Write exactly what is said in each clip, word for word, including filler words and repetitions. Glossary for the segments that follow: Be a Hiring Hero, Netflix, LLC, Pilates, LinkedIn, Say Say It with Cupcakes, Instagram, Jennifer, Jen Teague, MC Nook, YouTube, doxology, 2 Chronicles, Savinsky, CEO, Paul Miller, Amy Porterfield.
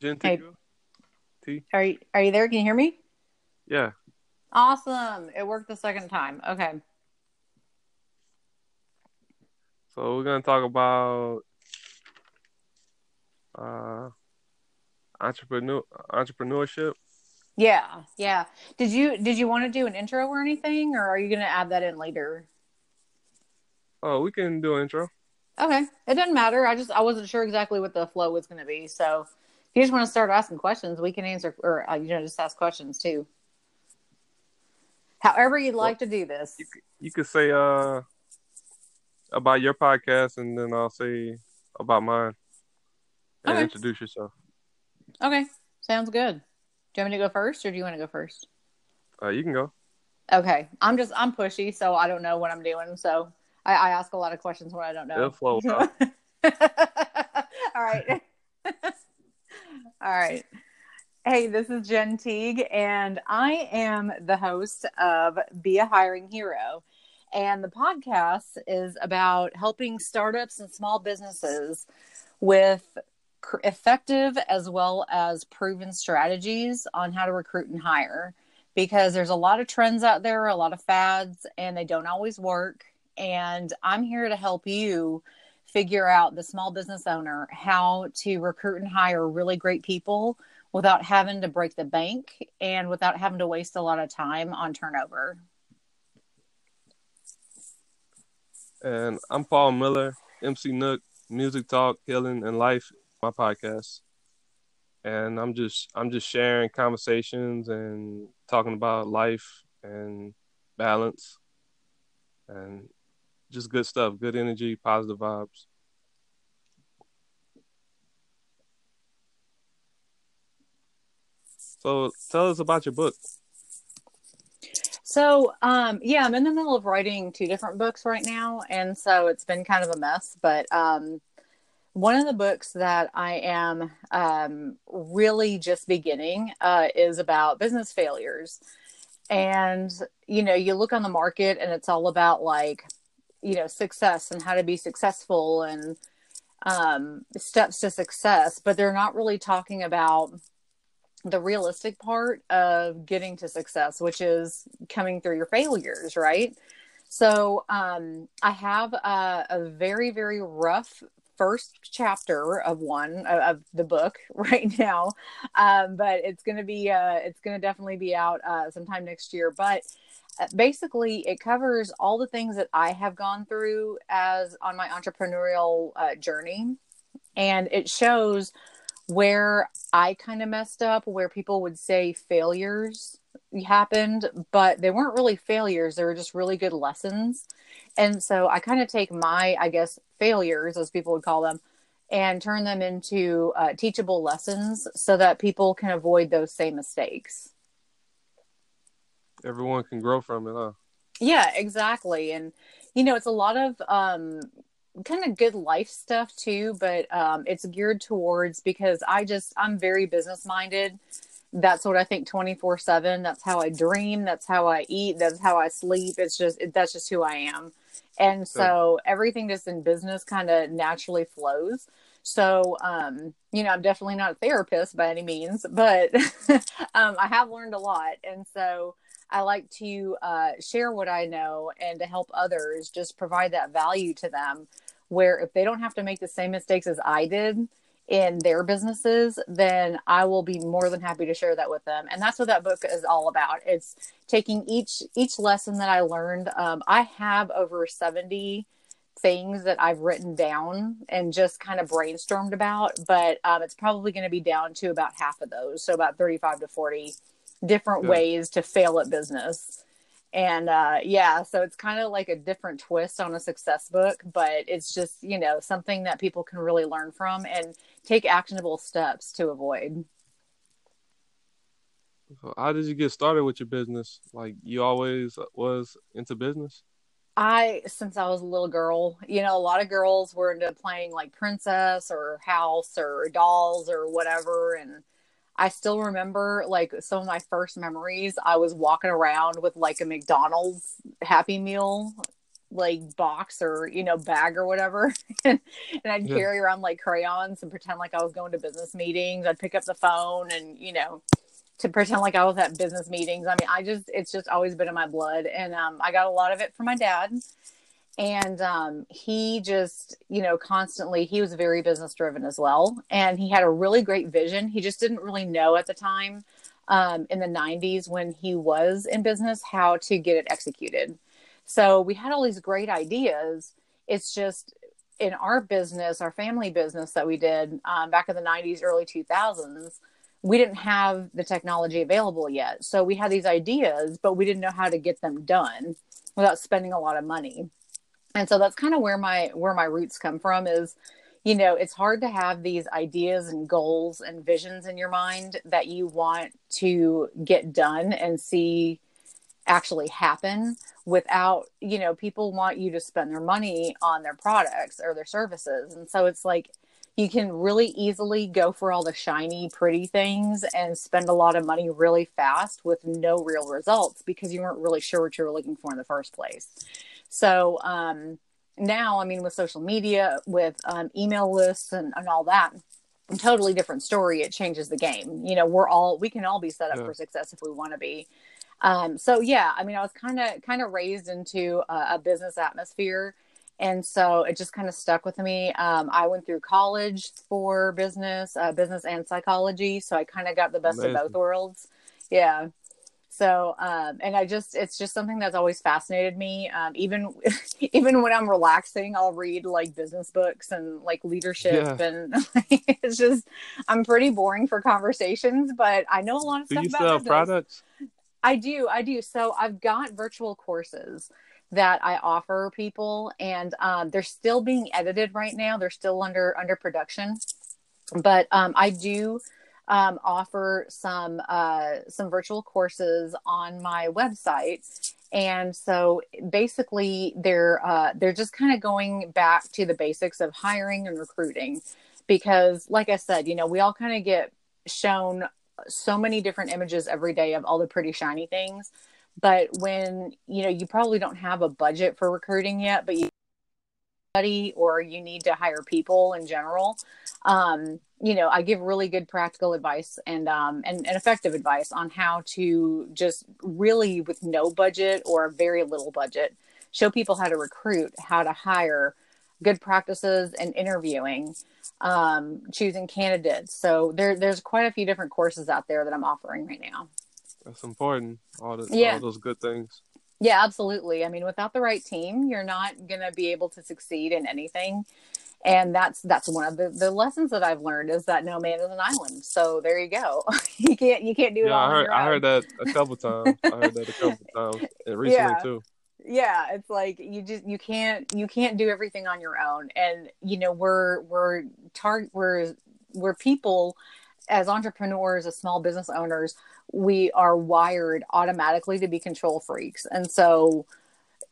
Jen Teague. Hey. Are you are you there? Can you hear me? Yeah. Awesome. It worked the second time. Okay. So we're gonna talk about uh entrepreneur entrepreneurship. Yeah, yeah. Did you did you want to do an intro or anything, or are you gonna add that in later? Oh, we can do an intro. Okay. It doesn't matter. I just I wasn't sure exactly what the flow was gonna be. So if you just want to start asking questions, we can answer, or you know, just ask questions too. However you'd like well, to do this. You could, you could say uh about your podcast, and then I'll say about mine. And okay. Introduce yourself. Okay, sounds good. Do you want me to go first, or do you want to go first? Uh, you can go. Okay, I'm just I'm pushy, so I don't know what I'm doing. So I, I ask a lot of questions when I don't know. It'll flow. All right. All right. Hey, this is Jen Teague, and I am the host of Be a Hiring Hero. And the podcast is about helping startups and small businesses with effective as well as proven strategies on how to recruit and hire, because there's a lot of trends out there, a lot of fads, and they don't always work. And I'm here to help you figure out, the small business owner, how to recruit and hire really great people without having to break the bank and without having to waste a lot of time on turnover. And I'm Paul Miller, M C Nook, Music Talk, Healing, and Life, my podcast. And I'm just I'm just sharing conversations and talking about life and balance and just good stuff, good energy, positive vibes. So tell us about your book. So, um, yeah, I'm in the middle of writing two different books right now, and so it's been kind of a mess, but um, one of the books that I am um, really just beginning uh, is about business failures. And, you know, you look on the market and it's all about, like, you know, success and how to be successful and um, steps to success, but they're not really talking about the realistic part of getting to success, which is coming through your failures, right? So um, I have a, a very, very rough first chapter of one of the book right now, um, but it's going to be, uh, it's going to definitely be out uh, sometime next year. But basically, it covers all the things that I have gone through as on my entrepreneurial uh, journey, and it shows where I kind of messed up, where people would say failures happened, but they weren't really failures. They were just really good lessons. And so I kind of take my, I guess, failures, as people would call them, and turn them into uh, teachable lessons so that people can avoid those same mistakes. Everyone can grow from it, huh? Yeah, exactly. And, you know, it's a lot of um, kind of good life stuff too, but um, it's geared towards, because I just, I'm very business minded. That's what I think twenty-four seven. That's how I dream. That's how I eat. That's how I sleep. It's just, it, that's just who I am. And so everything that's in business kind of naturally flows. So, um, you know, I'm definitely not a therapist by any means, but um, I have learned a lot. And so I like to uh, share what I know and to help others, just provide that value to them, where if they don't have to make the same mistakes as I did in their businesses, then I will be more than happy to share that with them. And that's what that book is all about. It's taking each each lesson that I learned. Um, I have over seventy things that I've written down and just kind of brainstormed about, but um, it's probably going to be down to about half of those. So about thirty-five to forty different yeah. ways to fail at business. And uh, yeah, so it's kind of like a different twist on a success book, but it's just, you know, something that people can really learn from and take actionable steps to avoid. How did you get started with your business? Like, you always was into business? I, since I was a little girl, you know, a lot of girls were into playing like princess or house or dolls or whatever. And I still remember, like, some of my first memories, I was walking around with, like, a McDonald's Happy Meal like box or, you know, bag or whatever. And I'd yeah. carry around like crayons and pretend like I was going to business meetings. I'd pick up the phone and, you know, to pretend like I was at business meetings. I mean, I just, it's just always been in my blood. And um, I got a lot of it from my dad. And um, he just, you know, constantly, he was very business driven as well. And he had a really great vision. He just didn't really know at the time um, in the nineties when he was in business, how to get it executed. So we had all these great ideas. It's just in our business, our family business that we did um, back in the nineties, early two thousands, we didn't have the technology available yet. So we had these ideas, but we didn't know how to get them done without spending a lot of money. And so that's kind of where my, where my roots come from is, you know, it's hard to have these ideas and goals and visions in your mind that you want to get done and see actually happen without, you know, people want you to spend their money on their products or their services. And so it's like, you can really easily go for all the shiny, pretty things and spend a lot of money really fast with no real results because you weren't really sure what you were looking for in the first place. So um, now, I mean, with social media, with um, email lists and, and all that, totally different story. It changes the game. You know, we're all, we can all be set up yeah. for success if we want to be. Um, so yeah, I mean, I was kind of, kind of raised into a, a business atmosphere. And so it just kind of stuck with me. Um, I went through college for business, uh, business and psychology. So I kind of got the best Amazing. of both worlds. Yeah. So, um, and I just, it's just something that's always fascinated me. Um, even, even when I'm relaxing, I'll read like business books and like leadership yeah. and like, it's just, I'm pretty boring for conversations, but I know a lot of do stuff about sell business. Products? I do. I do. So I've got virtual courses that I offer people, and um, they're still being edited right now. They're still under under production, but um, I do um, offer some uh, some virtual courses on my website. And so basically, they're uh, they're just kind of going back to the basics of hiring and recruiting, because, like I said, you know, we all kind of get shown so many different images every day of all the pretty shiny things. But when, you know, you probably don't have a budget for recruiting yet, but you study or you need to hire people in general, um, you know, I give really good practical advice and, um, and, and effective advice on how to just really with no budget or very little budget, show people how to recruit, how to hire, good practices and interviewing, um, choosing candidates. So there, there's quite a few different courses out there that I'm offering right now. That's important. All, the, yeah. all those good things. Yeah, absolutely. I mean, without the right team, you're not going to be able to succeed in anything. And that's that's one of the, the lessons that I've learned is that no man is an island. So there you go. You can't you can't do yeah, it all I heard, on your own. I heard that a couple times. I heard that a couple times. And recently, yeah. too. Yeah, it's like you just you can't you can't do everything on your own. And you know, we're we're tar- we're we're people. As entrepreneurs, as small business owners, we are wired automatically to be control freaks. And so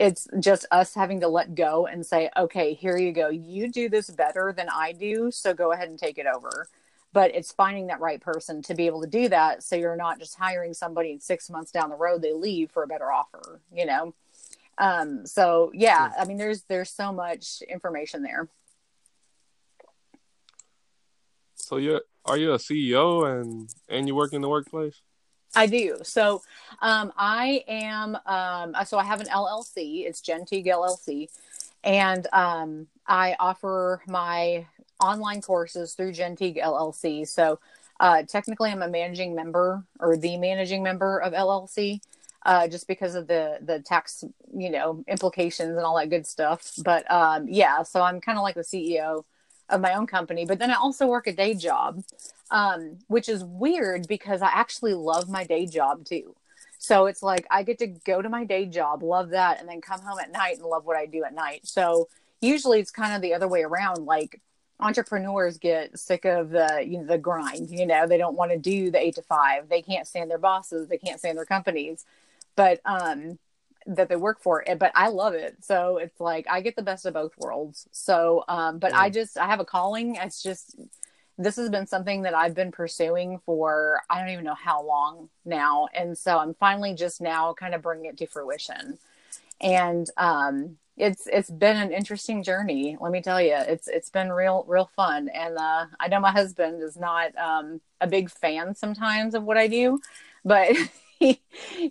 it's just us having to let go and say, okay, here you go. You do this better than I do. So go ahead and take it over. But it's finding that right person to be able to do that. So you're not just hiring somebody and six months down the road, they leave for a better offer, you know? Um, so yeah, I mean, there's, there's so much information there. So you're, Are you a C E O and, and you work in the workplace? I do. So um, I am, um, so I have an L L C. It's Jen Teague L L C. And um, I offer my online courses through Jen Teague L L C. So uh, technically I'm a managing member or the managing member of L L C uh, just because of the, the tax, you know, implications and all that good stuff. But um, yeah, so I'm kind of like the C E O of my own company, but then I also work a day job, um, which is weird because I actually love my day job too. So it's like, I get to go to my day job, love that, and then come home at night and love what I do at night. So usually it's kind of the other way around. Like entrepreneurs get sick of the, you know, the grind, you know, they don't want to do the eight to five, they can't stand their bosses, they can't stand their companies, but, um, that they work for it, but I love it. So it's like, I get the best of both worlds. So, um, but yeah. I just, I have a calling. It's just, this has been something that I've been pursuing for, I don't even know how long now. And so I'm finally just now kind of bringing it to fruition. And, um, it's it's been an interesting journey. Let me tell you, it's it's been real real fun. And uh, I know my husband is not um, a big fan sometimes of what I do, but he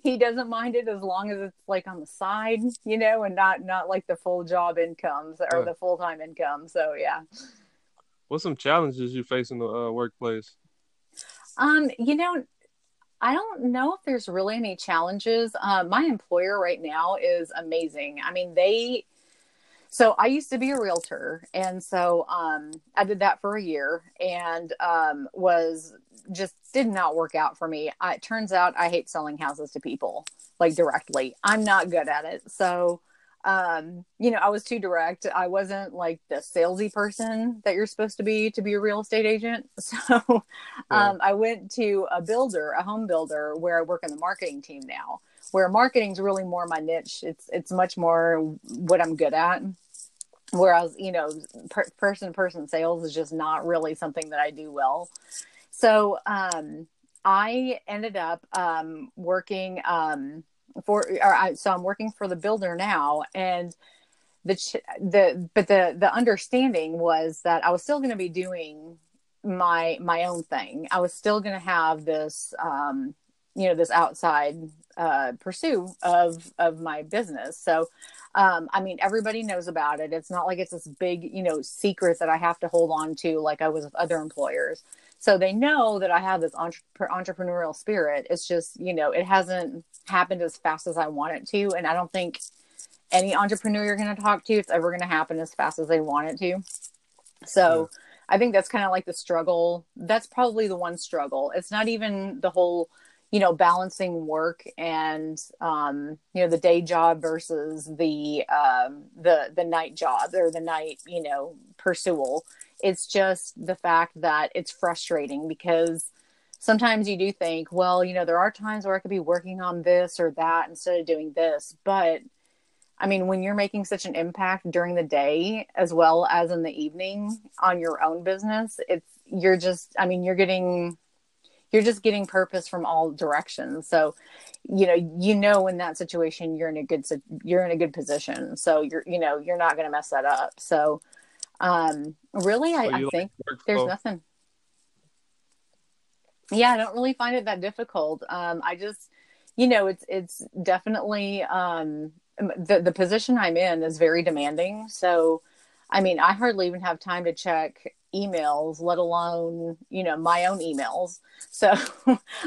he doesn't mind it as long as it's like on the side, you know, and not not like the full job incomes or yeah. the full time income. So yeah. What's some challenges you face in the uh, workplace? Um, you know, I don't know if there's really any challenges. Uh, my employer right now is amazing. I mean, they, so I used to be a realtor. And so um, I did that for a year and um, was just did not work out for me. I, it turns out I hate selling houses to people, like directly. I'm not good at it. So, um, you know, I was too direct. I wasn't like the salesy person that you're supposed to be, to be a real estate agent. So, um, yeah. I went to a builder, a home builder where I work in the marketing team now, where marketing's really more my niche. It's, it's much more what I'm good at. Whereas, you know, per- person to person sales is just not really something that I do well. So, um, I ended up, um, working, um, For or I, so I'm working for the builder now, and the the but the the understanding was that I was still going to be doing my my own thing. I was still going to have this um you know this outside uh pursuit of of my business. So um I mean, everybody knows about it. It's not like it's this big you know secret that I have to hold on to like I was with other employers. So they know that I have this entre- entrepreneurial spirit. It's just, you know, it hasn't happened as fast as I want it to. And I don't think any entrepreneur you're going to talk to, it's ever going to happen as fast as they want it to. So yeah. I think that's kind of like the struggle. That's probably the one struggle. It's not even the whole, you know, balancing work and, um, you know, the day job versus the, um, the, the night job or the night, you know, pursuit. It's just the fact that it's frustrating because sometimes you do think, well, you know, there are times where I could be working on this or that instead of doing this. But I mean, when you're making such an impact during the day as well as in the evening on your own business, it's, you're just, I mean, you're getting, you're just getting purpose from all directions. So, you know, you know, in that situation, you're in a good, you're in a good position. So you're, you know, you're not going to mess that up. So, Um, really, I, I think there's nothing. Yeah, I don't really find it that difficult. Um, I just, you know, it's, it's definitely, um, the, the position I'm in is very demanding. So, I mean, I hardly even have time to check emails, let alone, you know, my own emails. So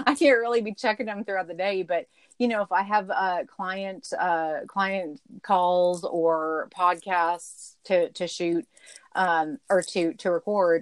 I can't really be checking them throughout the day, but you know, if I have uh, client uh, client calls or podcasts to to shoot um, or to to record,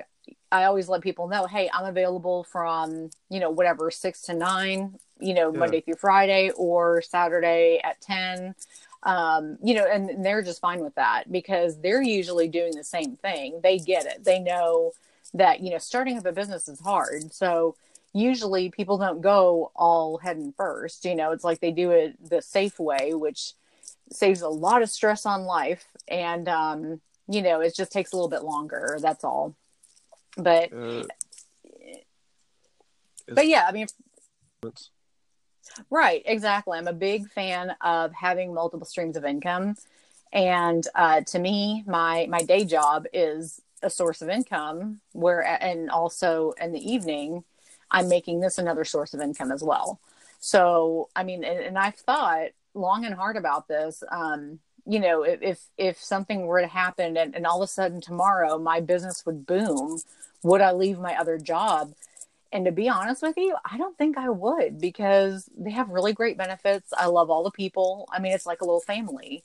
I always let people know, hey, I'm available from you know whatever six to nine, you know yeah. Monday through Friday or Saturday at ten, um, you know, and they're just fine with that because they're usually doing the same thing. They get it. They know that you know starting up a business is hard, so. Usually people don't go all heading first, you know, it's like they do it the safe way, which saves a lot of stress on life. And, um, you know, it just takes a little bit longer. That's all. But, uh, but yeah, I mean, right. Exactly. I'm a big fan of having multiple streams of income. And, uh, to me, my, my day job is a source of income where, and also in the evening, I'm making this another source of income as well. So, I mean, and, and I've thought long and hard about this. Um, you know, if, if something were to happen and, and all of a sudden tomorrow my business would boom, would I leave my other job? And to be honest with you, I don't think I would because they have really great benefits. I love all the people. I mean, it's like a little family.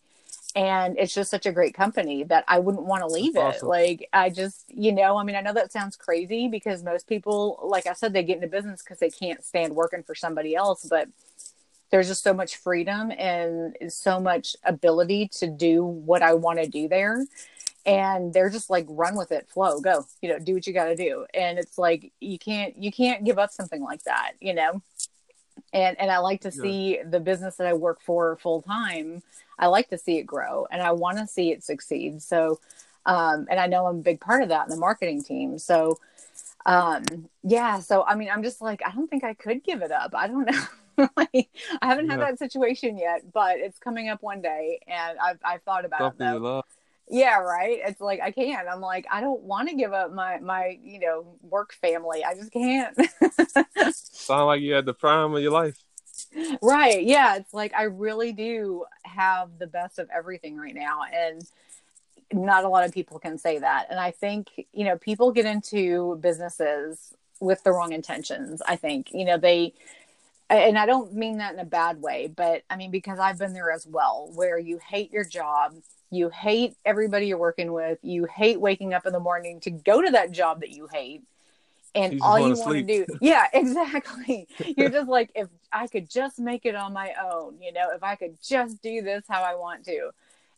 And it's just such a great company that I wouldn't want to leave That's it. Awesome. Like, I just, you know, I mean, I know that sounds crazy because most people, like I said, they get into business because they can't stand working for somebody else. But there's just so much freedom and so much ability to do what I want to do there. And they're just like, run with it, flow, go, you know, do what you got to do. And it's like, you can't, you can't give up something like that, you know? And and I like to yeah. see the business that I work for full time. I like to see it grow and I want to see it succeed. So, um, and I know I'm a big part of that in the marketing team. So, um, yeah. So, I mean, I'm just like, I don't think I could give it up. I don't know. Like, I haven't yeah. had that situation yet, but it's coming up one day, and I've I've thought about Stuff it. Though. You love. Yeah, right. It's like I can't. I'm like I don't want to give up my my you know work family. I just can't. Sound like you had the prime of your life. Right. Yeah. It's like I really do have the best of everything right now, and not a lot of people can say that. And I think, you know, people get into businesses with the wrong intentions. I think, you know, they, and I don't mean that in a bad way, but I mean, because I've been there as well, where you hate your job, you hate everybody you're working with, you hate waking up in the morning to go to that job that you hate. And all you want to do, yeah, exactly. You're just like, if I could just make it on my own, you know, if I could just do this how I want to.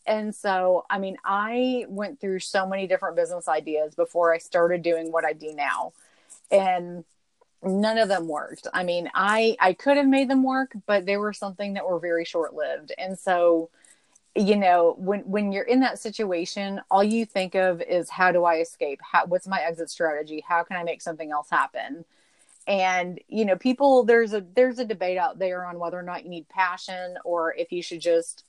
And so, I mean, I went through so many different business ideas before I started doing what I do now, and none of them worked. I mean, I, I could have made them work, but they were something that were very short lived. And so, you know, when, when you're in that situation, all you think of is, how do I escape? How, what's my exit strategy? How can I make something else happen? And, you know, people, there's a, there's a debate out there on whether or not you need passion, or if you should just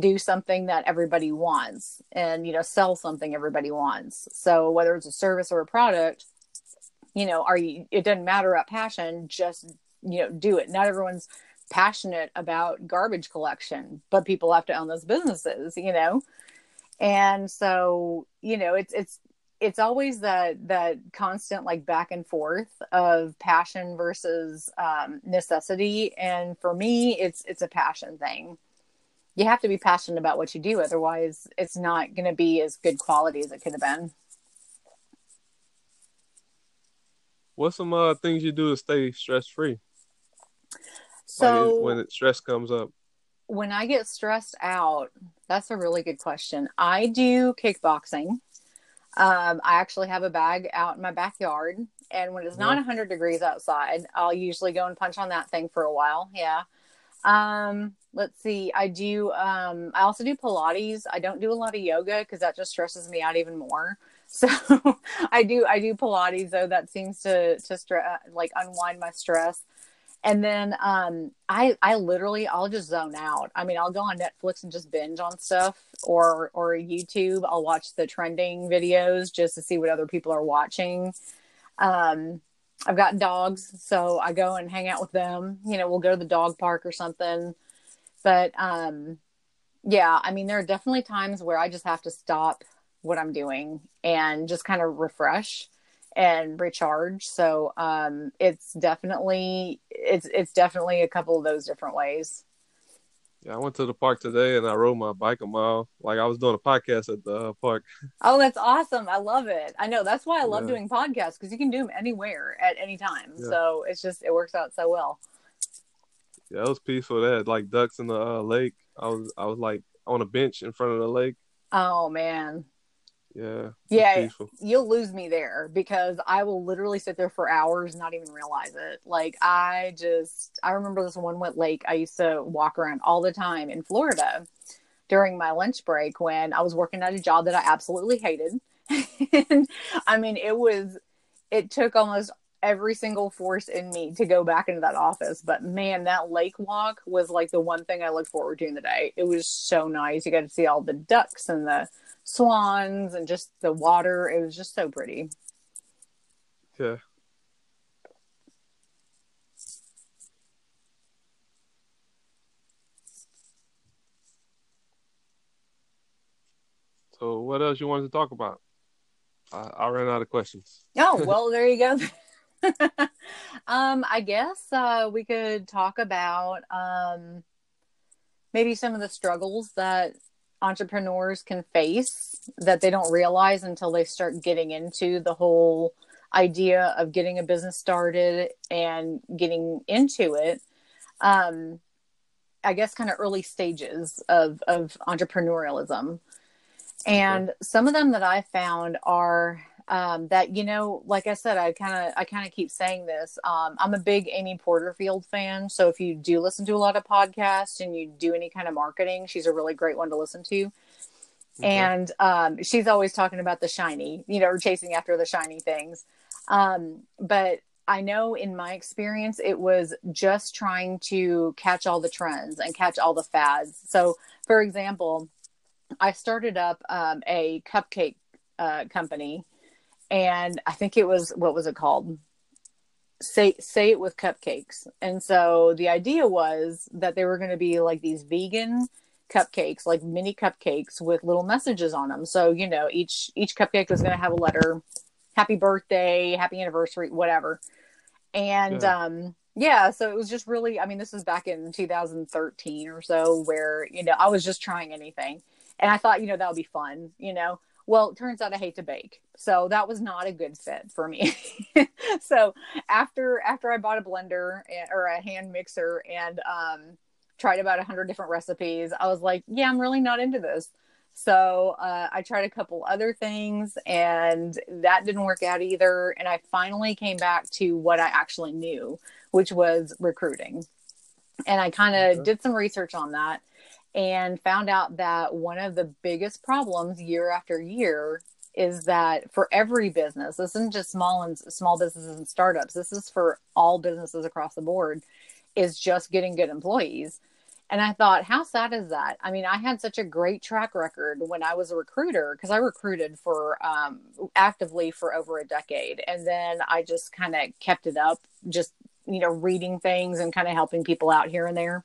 do something that everybody wants and, you know, sell something everybody wants. So whether it's a service or a product, you know, are you, it doesn't matter about passion, just, you know, do it. Not everyone's passionate about garbage collection, but people have to own those businesses, you know? And so, you know, it's, it's, it's always that, that constant like back and forth of passion versus um, necessity. And for me, it's, it's a passion thing. You have to be passionate about what you do. Otherwise it's not going to be as good quality as it could have been. What's some uh, things you do to stay stress-free? So like when it, stress comes up, when I get stressed out, that's a really good question. I do kickboxing. Um, I actually have a bag out in my backyard, and when it's yeah. not one hundred degrees outside, I'll usually go and punch on that thing for a while. Yeah. Um, let's see. I do. Um, I also do Pilates. I don't do a lot of yoga because that just stresses me out even more. So I do. I do Pilates though. That seems to to stre- like unwind my stress. And then um, I, I literally, I'll just zone out. I mean, I'll go on Netflix and just binge on stuff, or, or YouTube. I'll watch the trending videos just to see what other people are watching. Um, I've got dogs, so I go and hang out with them. You know, we'll go to the dog park or something. But um, yeah, I mean, there are definitely times where I just have to stop what I'm doing and just kind of refresh and recharge. So um it's definitely it's it's definitely a couple of those different ways. Yeah, I went to the park today and I rode my bike a mile. Like I was doing a podcast at the uh, park. Oh, that's awesome. I love it. I know, that's why I love yeah. doing podcasts, because you can do them anywhere at any time. Yeah. So it's just it works out so well. Yeah, it was peaceful. They had like ducks in the uh, lake. I was I was like on a bench in front of the lake. Oh man. Yeah. Yeah. You'll lose me there, because I will literally sit there for hours and not even realize it. Like I just, I remember this one wet lake I used to walk around all the time in Florida during my lunch break when I was working at a job that I absolutely hated. And I mean, it was, it took almost every single force in me to go back into that office. But man, that lake walk was like the one thing I looked forward to in the day. It was so nice. You got to see all the ducks and the swans and just the water. It was just so pretty. Yeah. So what else you wanted to talk about? I, I ran out of questions. Oh, well, there you go. um, I guess uh, we could talk about um, maybe some of the struggles that entrepreneurs can face that they don't realize until they start getting into the whole idea of getting a business started and getting into it. Um, I guess kind of early stages of, of entrepreneurialism. And okay. some of them that I found are um, that, you know, like I said, I kind of, I kind of keep saying this. Um, I'm a big Amy Porterfield fan. So if you do listen to a lot of podcasts and you do any kind of marketing, she's a really great one to listen to. Okay. And um, she's always talking about the shiny, you know, or chasing after the shiny things. Um, but I know in my experience, it was just trying to catch all the trends and catch all the fads. So for example, I started up um, a cupcake uh, company, and I think it was, what was it called? Say, Say It with Cupcakes. And so the idea was that they were going to be like these vegan cupcakes, like mini cupcakes with little messages on them. So, you know, each, each cupcake was going to have a letter, happy birthday, happy anniversary, whatever. And, yeah. um, yeah, so it was just really, I mean, this was back in two thousand thirteen or so, where, you know, I was just trying anything. And I thought, you know, that would be fun, you know. Well, it turns out I hate to bake. So that was not a good fit for me. So after after I bought a blender or a hand mixer and um, tried about one hundred different recipes, I was like, yeah, I'm really not into this. So uh, I tried a couple other things, and that didn't work out either. And I finally came back to what I actually knew, which was recruiting. And I kind of okay. did some research on that, and found out that one of the biggest problems year after year is that for every business, this isn't just small and small businesses and startups, this is for all businesses across the board, is just getting good employees. And I thought, how sad is that? I mean, I had such a great track record when I was a recruiter, because I recruited for um, actively for over a decade. And then I just kind of kept it up, just, you know, reading things and kind of helping people out here and there.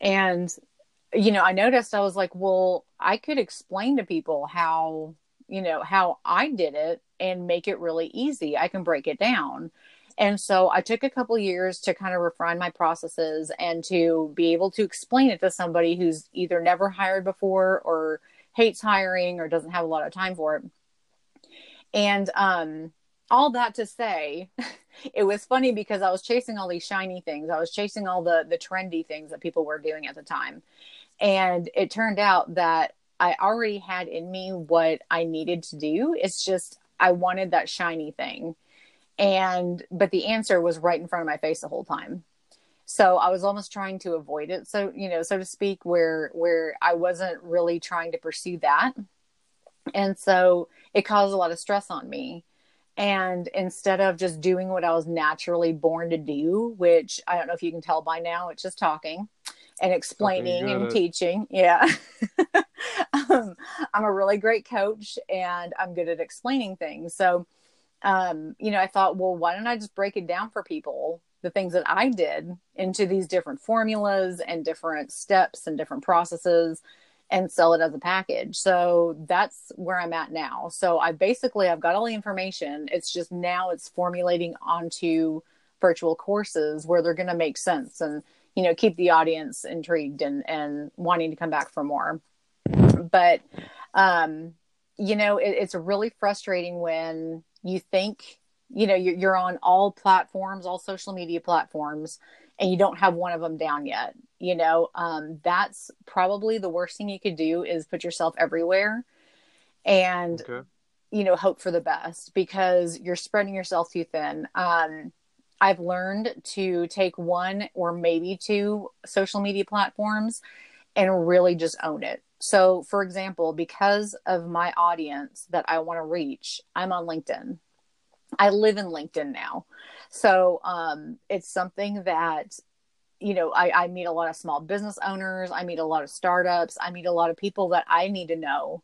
And you know, I noticed, I was like, well, I could explain to people how, you know, how I did it and make it really easy. I can break it down. And so I took a couple years to kind of refine my processes and to be able to explain it to somebody who's either never hired before or hates hiring or doesn't have a lot of time for it. And um, all that to say, it was funny because I was chasing all these shiny things. I was chasing all the the trendy things that people were doing at the time. And it turned out that I already had in me what I needed to do. It's just, I wanted that shiny thing. And, but the answer was right in front of my face the whole time. So I was almost trying to avoid it. So, you know, so to speak, where, where I wasn't really trying to pursue that. And so it caused a lot of stress on me. And instead of just doing what I was naturally born to do, which I don't know if you can tell by now, it's just talking and explaining and teaching. Yeah. um, I'm a really great coach, and I'm good at explaining things. So, um, you know, I thought, well, why don't I just break it down for people, the things that I did, into these different formulas and different steps and different processes, and sell it as a package. So that's where I'm at now. So I basically, I've got all the information. It's just now it's formulating onto virtual courses where they're going to make sense and, you know, keep the audience intrigued and, and wanting to come back for more. But, um, you know, it, it's really frustrating when you think, you know, you're, you're on all platforms, all social media platforms, and you don't have one of them down yet. You know, um, that's probably the worst thing you could do, is put yourself everywhere and, okay. you know, hope for the best, because you're spreading yourself too thin. Um, I've learned to take one or maybe two social media platforms and really just own it. So for example, because of my audience that I want to reach, I'm on LinkedIn. I live in LinkedIn now. So, um, it's something that, you know, I, I meet a lot of small business owners. I meet a lot of startups. I meet a lot of people that I need to know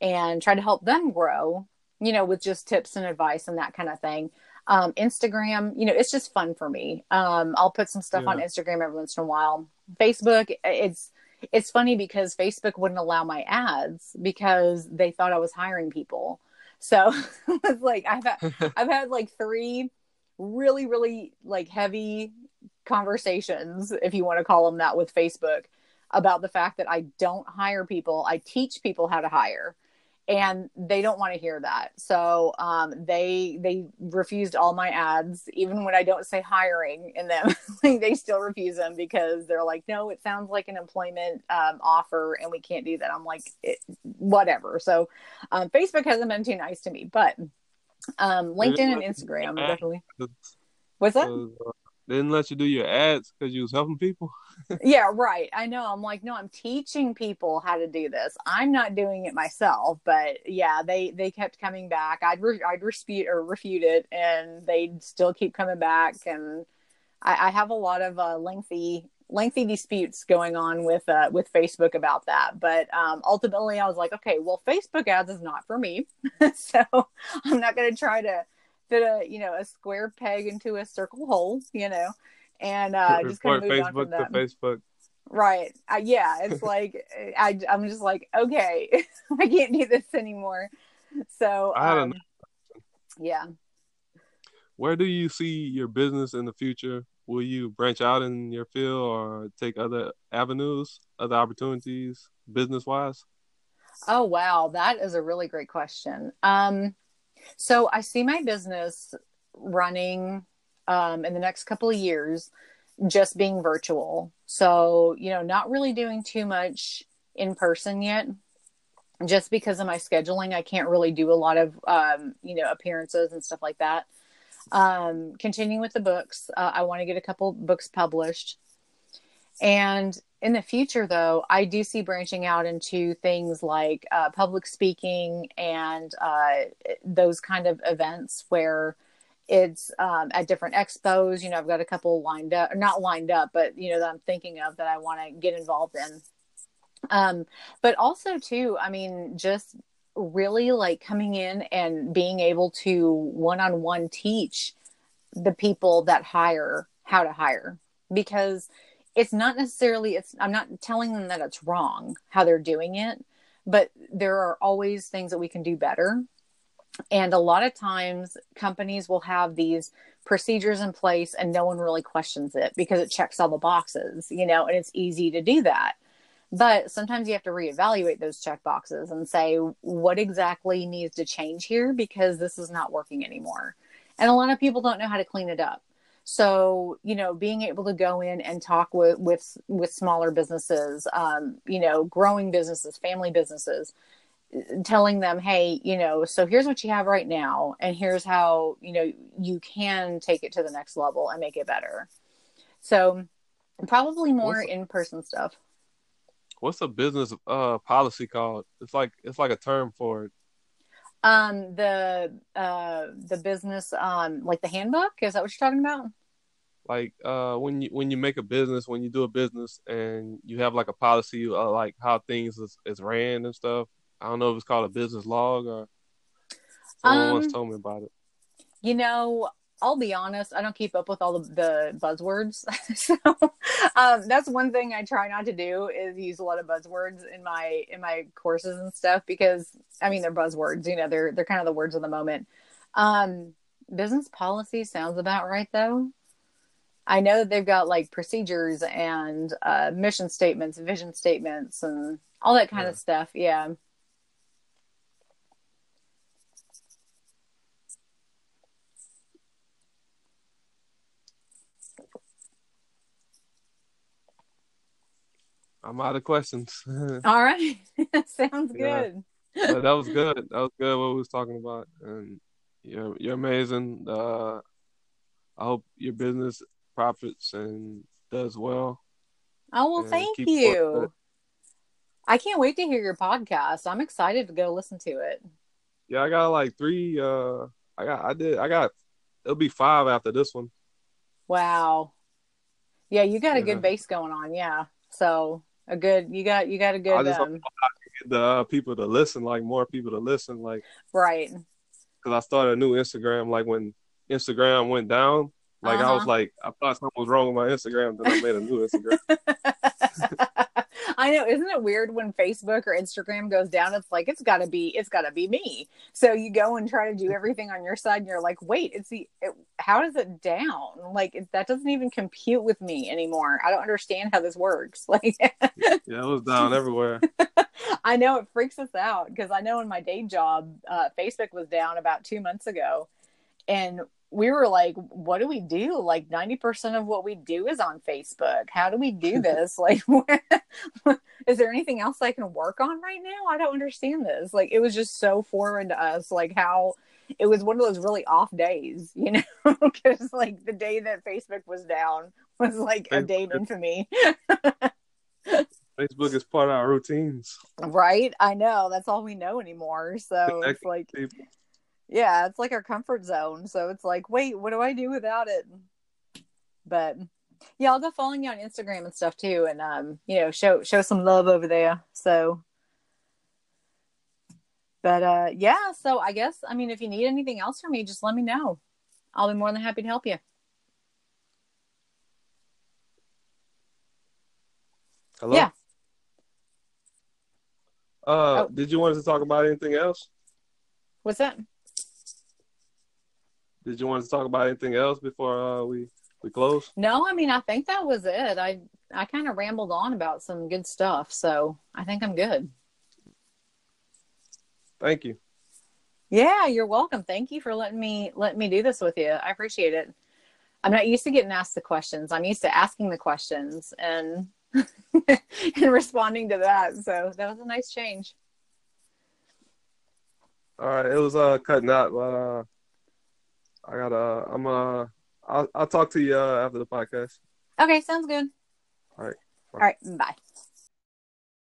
and try to help them grow, you know, with just tips and advice and that kind of thing. Um, Instagram, you know, it's just fun for me. Um, I'll put some stuff yeah. on Instagram every once in a while. Facebook, it's, it's funny because Facebook wouldn't allow my ads because they thought I was hiring people. So it's like, I've had, I've had like three really, really like heavy conversations, if you want to call them that, with Facebook about the fact that I don't hire people. I teach people how to hire, and they don't want to hear that. So, um, they, they refused all my ads, even when I don't say hiring in them, like, they still refuse them because they're like, no, it sounds like an employment um, offer, and we can't do that. I'm like, it, whatever. So, um, Facebook hasn't been too nice to me, but, um, LinkedIn and Instagram, definitely. What's that? They didn't let you do your ads because you was helping people? Yeah, right. I know. I'm like, no, I'm teaching people how to do this. I'm not doing it myself. But yeah, they, they kept coming back. I'd re- I'd dispute or refute it, and they'd still keep coming back. And I, I have a lot of uh, lengthy lengthy disputes going on with uh, with Facebook about that. But um, ultimately, I was like, okay, well, Facebook ads is not for me, so I'm not going to try to fit a, you know, a square peg into a circle hole, you know, and uh, just kind of move on from that. Facebook. Right. Uh, yeah. It's like, I, I'm just like, okay, I can't do this anymore. So, I don't um, know. Yeah. Where do you see your business in the future? Will you branch out in your field or take other avenues, other opportunities business wise? Oh, wow. That is a really great question. Um, So I see my business running um, in the next couple of years, just being virtual. So, you know, not really doing too much in person yet, just because of my scheduling. I can't really do a lot of, um, you know, appearances and stuff like that. Um, continuing with the books. Uh, I want to get a couple books published. And in the future, though, I do see branching out into things like uh, public speaking and uh, those kind of events where it's um, at different expos. You know, I've got a couple lined up, not lined up, but, you know, that I'm thinking of that I want to get involved in. Um, but also, too, I mean, just really like coming in and being able to one-on-one teach the people that hire how to hire, because it's not necessarily, it's, I'm not telling them that it's wrong how they're doing it, but there are always things that we can do better. And a lot of times companies will have these procedures in place and no one really questions it because it checks all the boxes, you know, and it's easy to do that. But sometimes you have to reevaluate those check boxes and say, what exactly needs to change here? Because this is not working anymore. And a lot of people don't know how to clean it up. So, you know, being able to go in and talk with, with, with smaller businesses, um, you know, growing businesses, family businesses, telling them, hey, you know, so here's what you have right now. And here's how, you know, you can take it to the next level and make it better. So probably more what's, in-person stuff. What's a business uh, policy called? It's like, it's like a term for it. Um, the, uh, the business, um, like the handbook, is that what you're talking about? Like, uh, when you, when you make a business, when you do a business and you have like a policy, uh, like how things is, is ran and stuff. I don't know if it's called a business log or someone um, once told me about it. You know, I'll be honest, I don't keep up with all the, the buzzwords. So, um, that's one thing I try not to do is use a lot of buzzwords in my, in my courses and stuff, because I mean, they're buzzwords, you know, they're, they're kind of the words of the moment. Um, business policy sounds about right though. I know that they've got like procedures and, uh, mission statements, vision statements and all that kind yeah. of stuff. Yeah. I'm out of questions. All right. Sounds yeah. good. But that was good. That was good what we was talking about. And you're, you're amazing. Uh, I hope your business profits and does well. Oh, well, and thank you. I can't wait to hear your podcast. I'm excited to go listen to it. Yeah, I got like three. Uh, I got, I did, I got, it'll be five after this one. Wow. Yeah, you got a yeah. good base going on. Yeah. So. A good, you got, you got a good. I just um, hope I can get the uh, people to listen, like more people to listen, like right. Because I started a new Instagram, like when Instagram went down, like uh-huh. I was like, I thought something was wrong with my Instagram, then I made a new Instagram. I know, isn't it weird when Facebook or Instagram goes down? It's like it's got to be, it's got to be me. So you go and try to do everything on your side, and you're like, wait, it's the, it, how is it down? Like it, that doesn't even compute with me anymore. I don't understand how this works. Like, yeah, it was down everywhere. I know it freaks us out because I know in my day job, uh, Facebook was down about two months ago, and we were like, what do we do? Like ninety percent of what we do is on Facebook. How do we do this? Like, where, is there anything else I can work on right now? I don't understand this. Like, it was just so foreign to us, like how it was one of those really off days, you know, because like the day that Facebook was down was like Facebook. A day in infamy. Facebook is part of our routines. Right? I know. That's all we know anymore. So it's like, people. Yeah, it's like our comfort zone. So it's like, wait, what do I do without it? But yeah, I'll go following you on Instagram and stuff too. And, um, you know, show, show some love over there. So, but, uh, yeah, so I guess, I mean, if you need anything else from me, just let me know. I'll be more than happy to help you. Hello? Yeah. Uh, oh. Did you want us to talk about anything else? What's that? Did you want us to talk about anything else before uh, we, we close? No, I mean, I think that was it. I, I kind of rambled on about some good stuff, so I think I'm good. Thank you. Yeah, you're welcome. Thank you for letting me letting me do this with you. I appreciate it. I'm not used to getting asked the questions. I'm used to asking the questions and and responding to that. So that was a nice change. All right, it was uh cutting out, but uh, I gotta. Uh, I'm uh, I'll I'll talk to you uh, after the podcast. Okay, sounds good. All right. Bye. All right. Bye.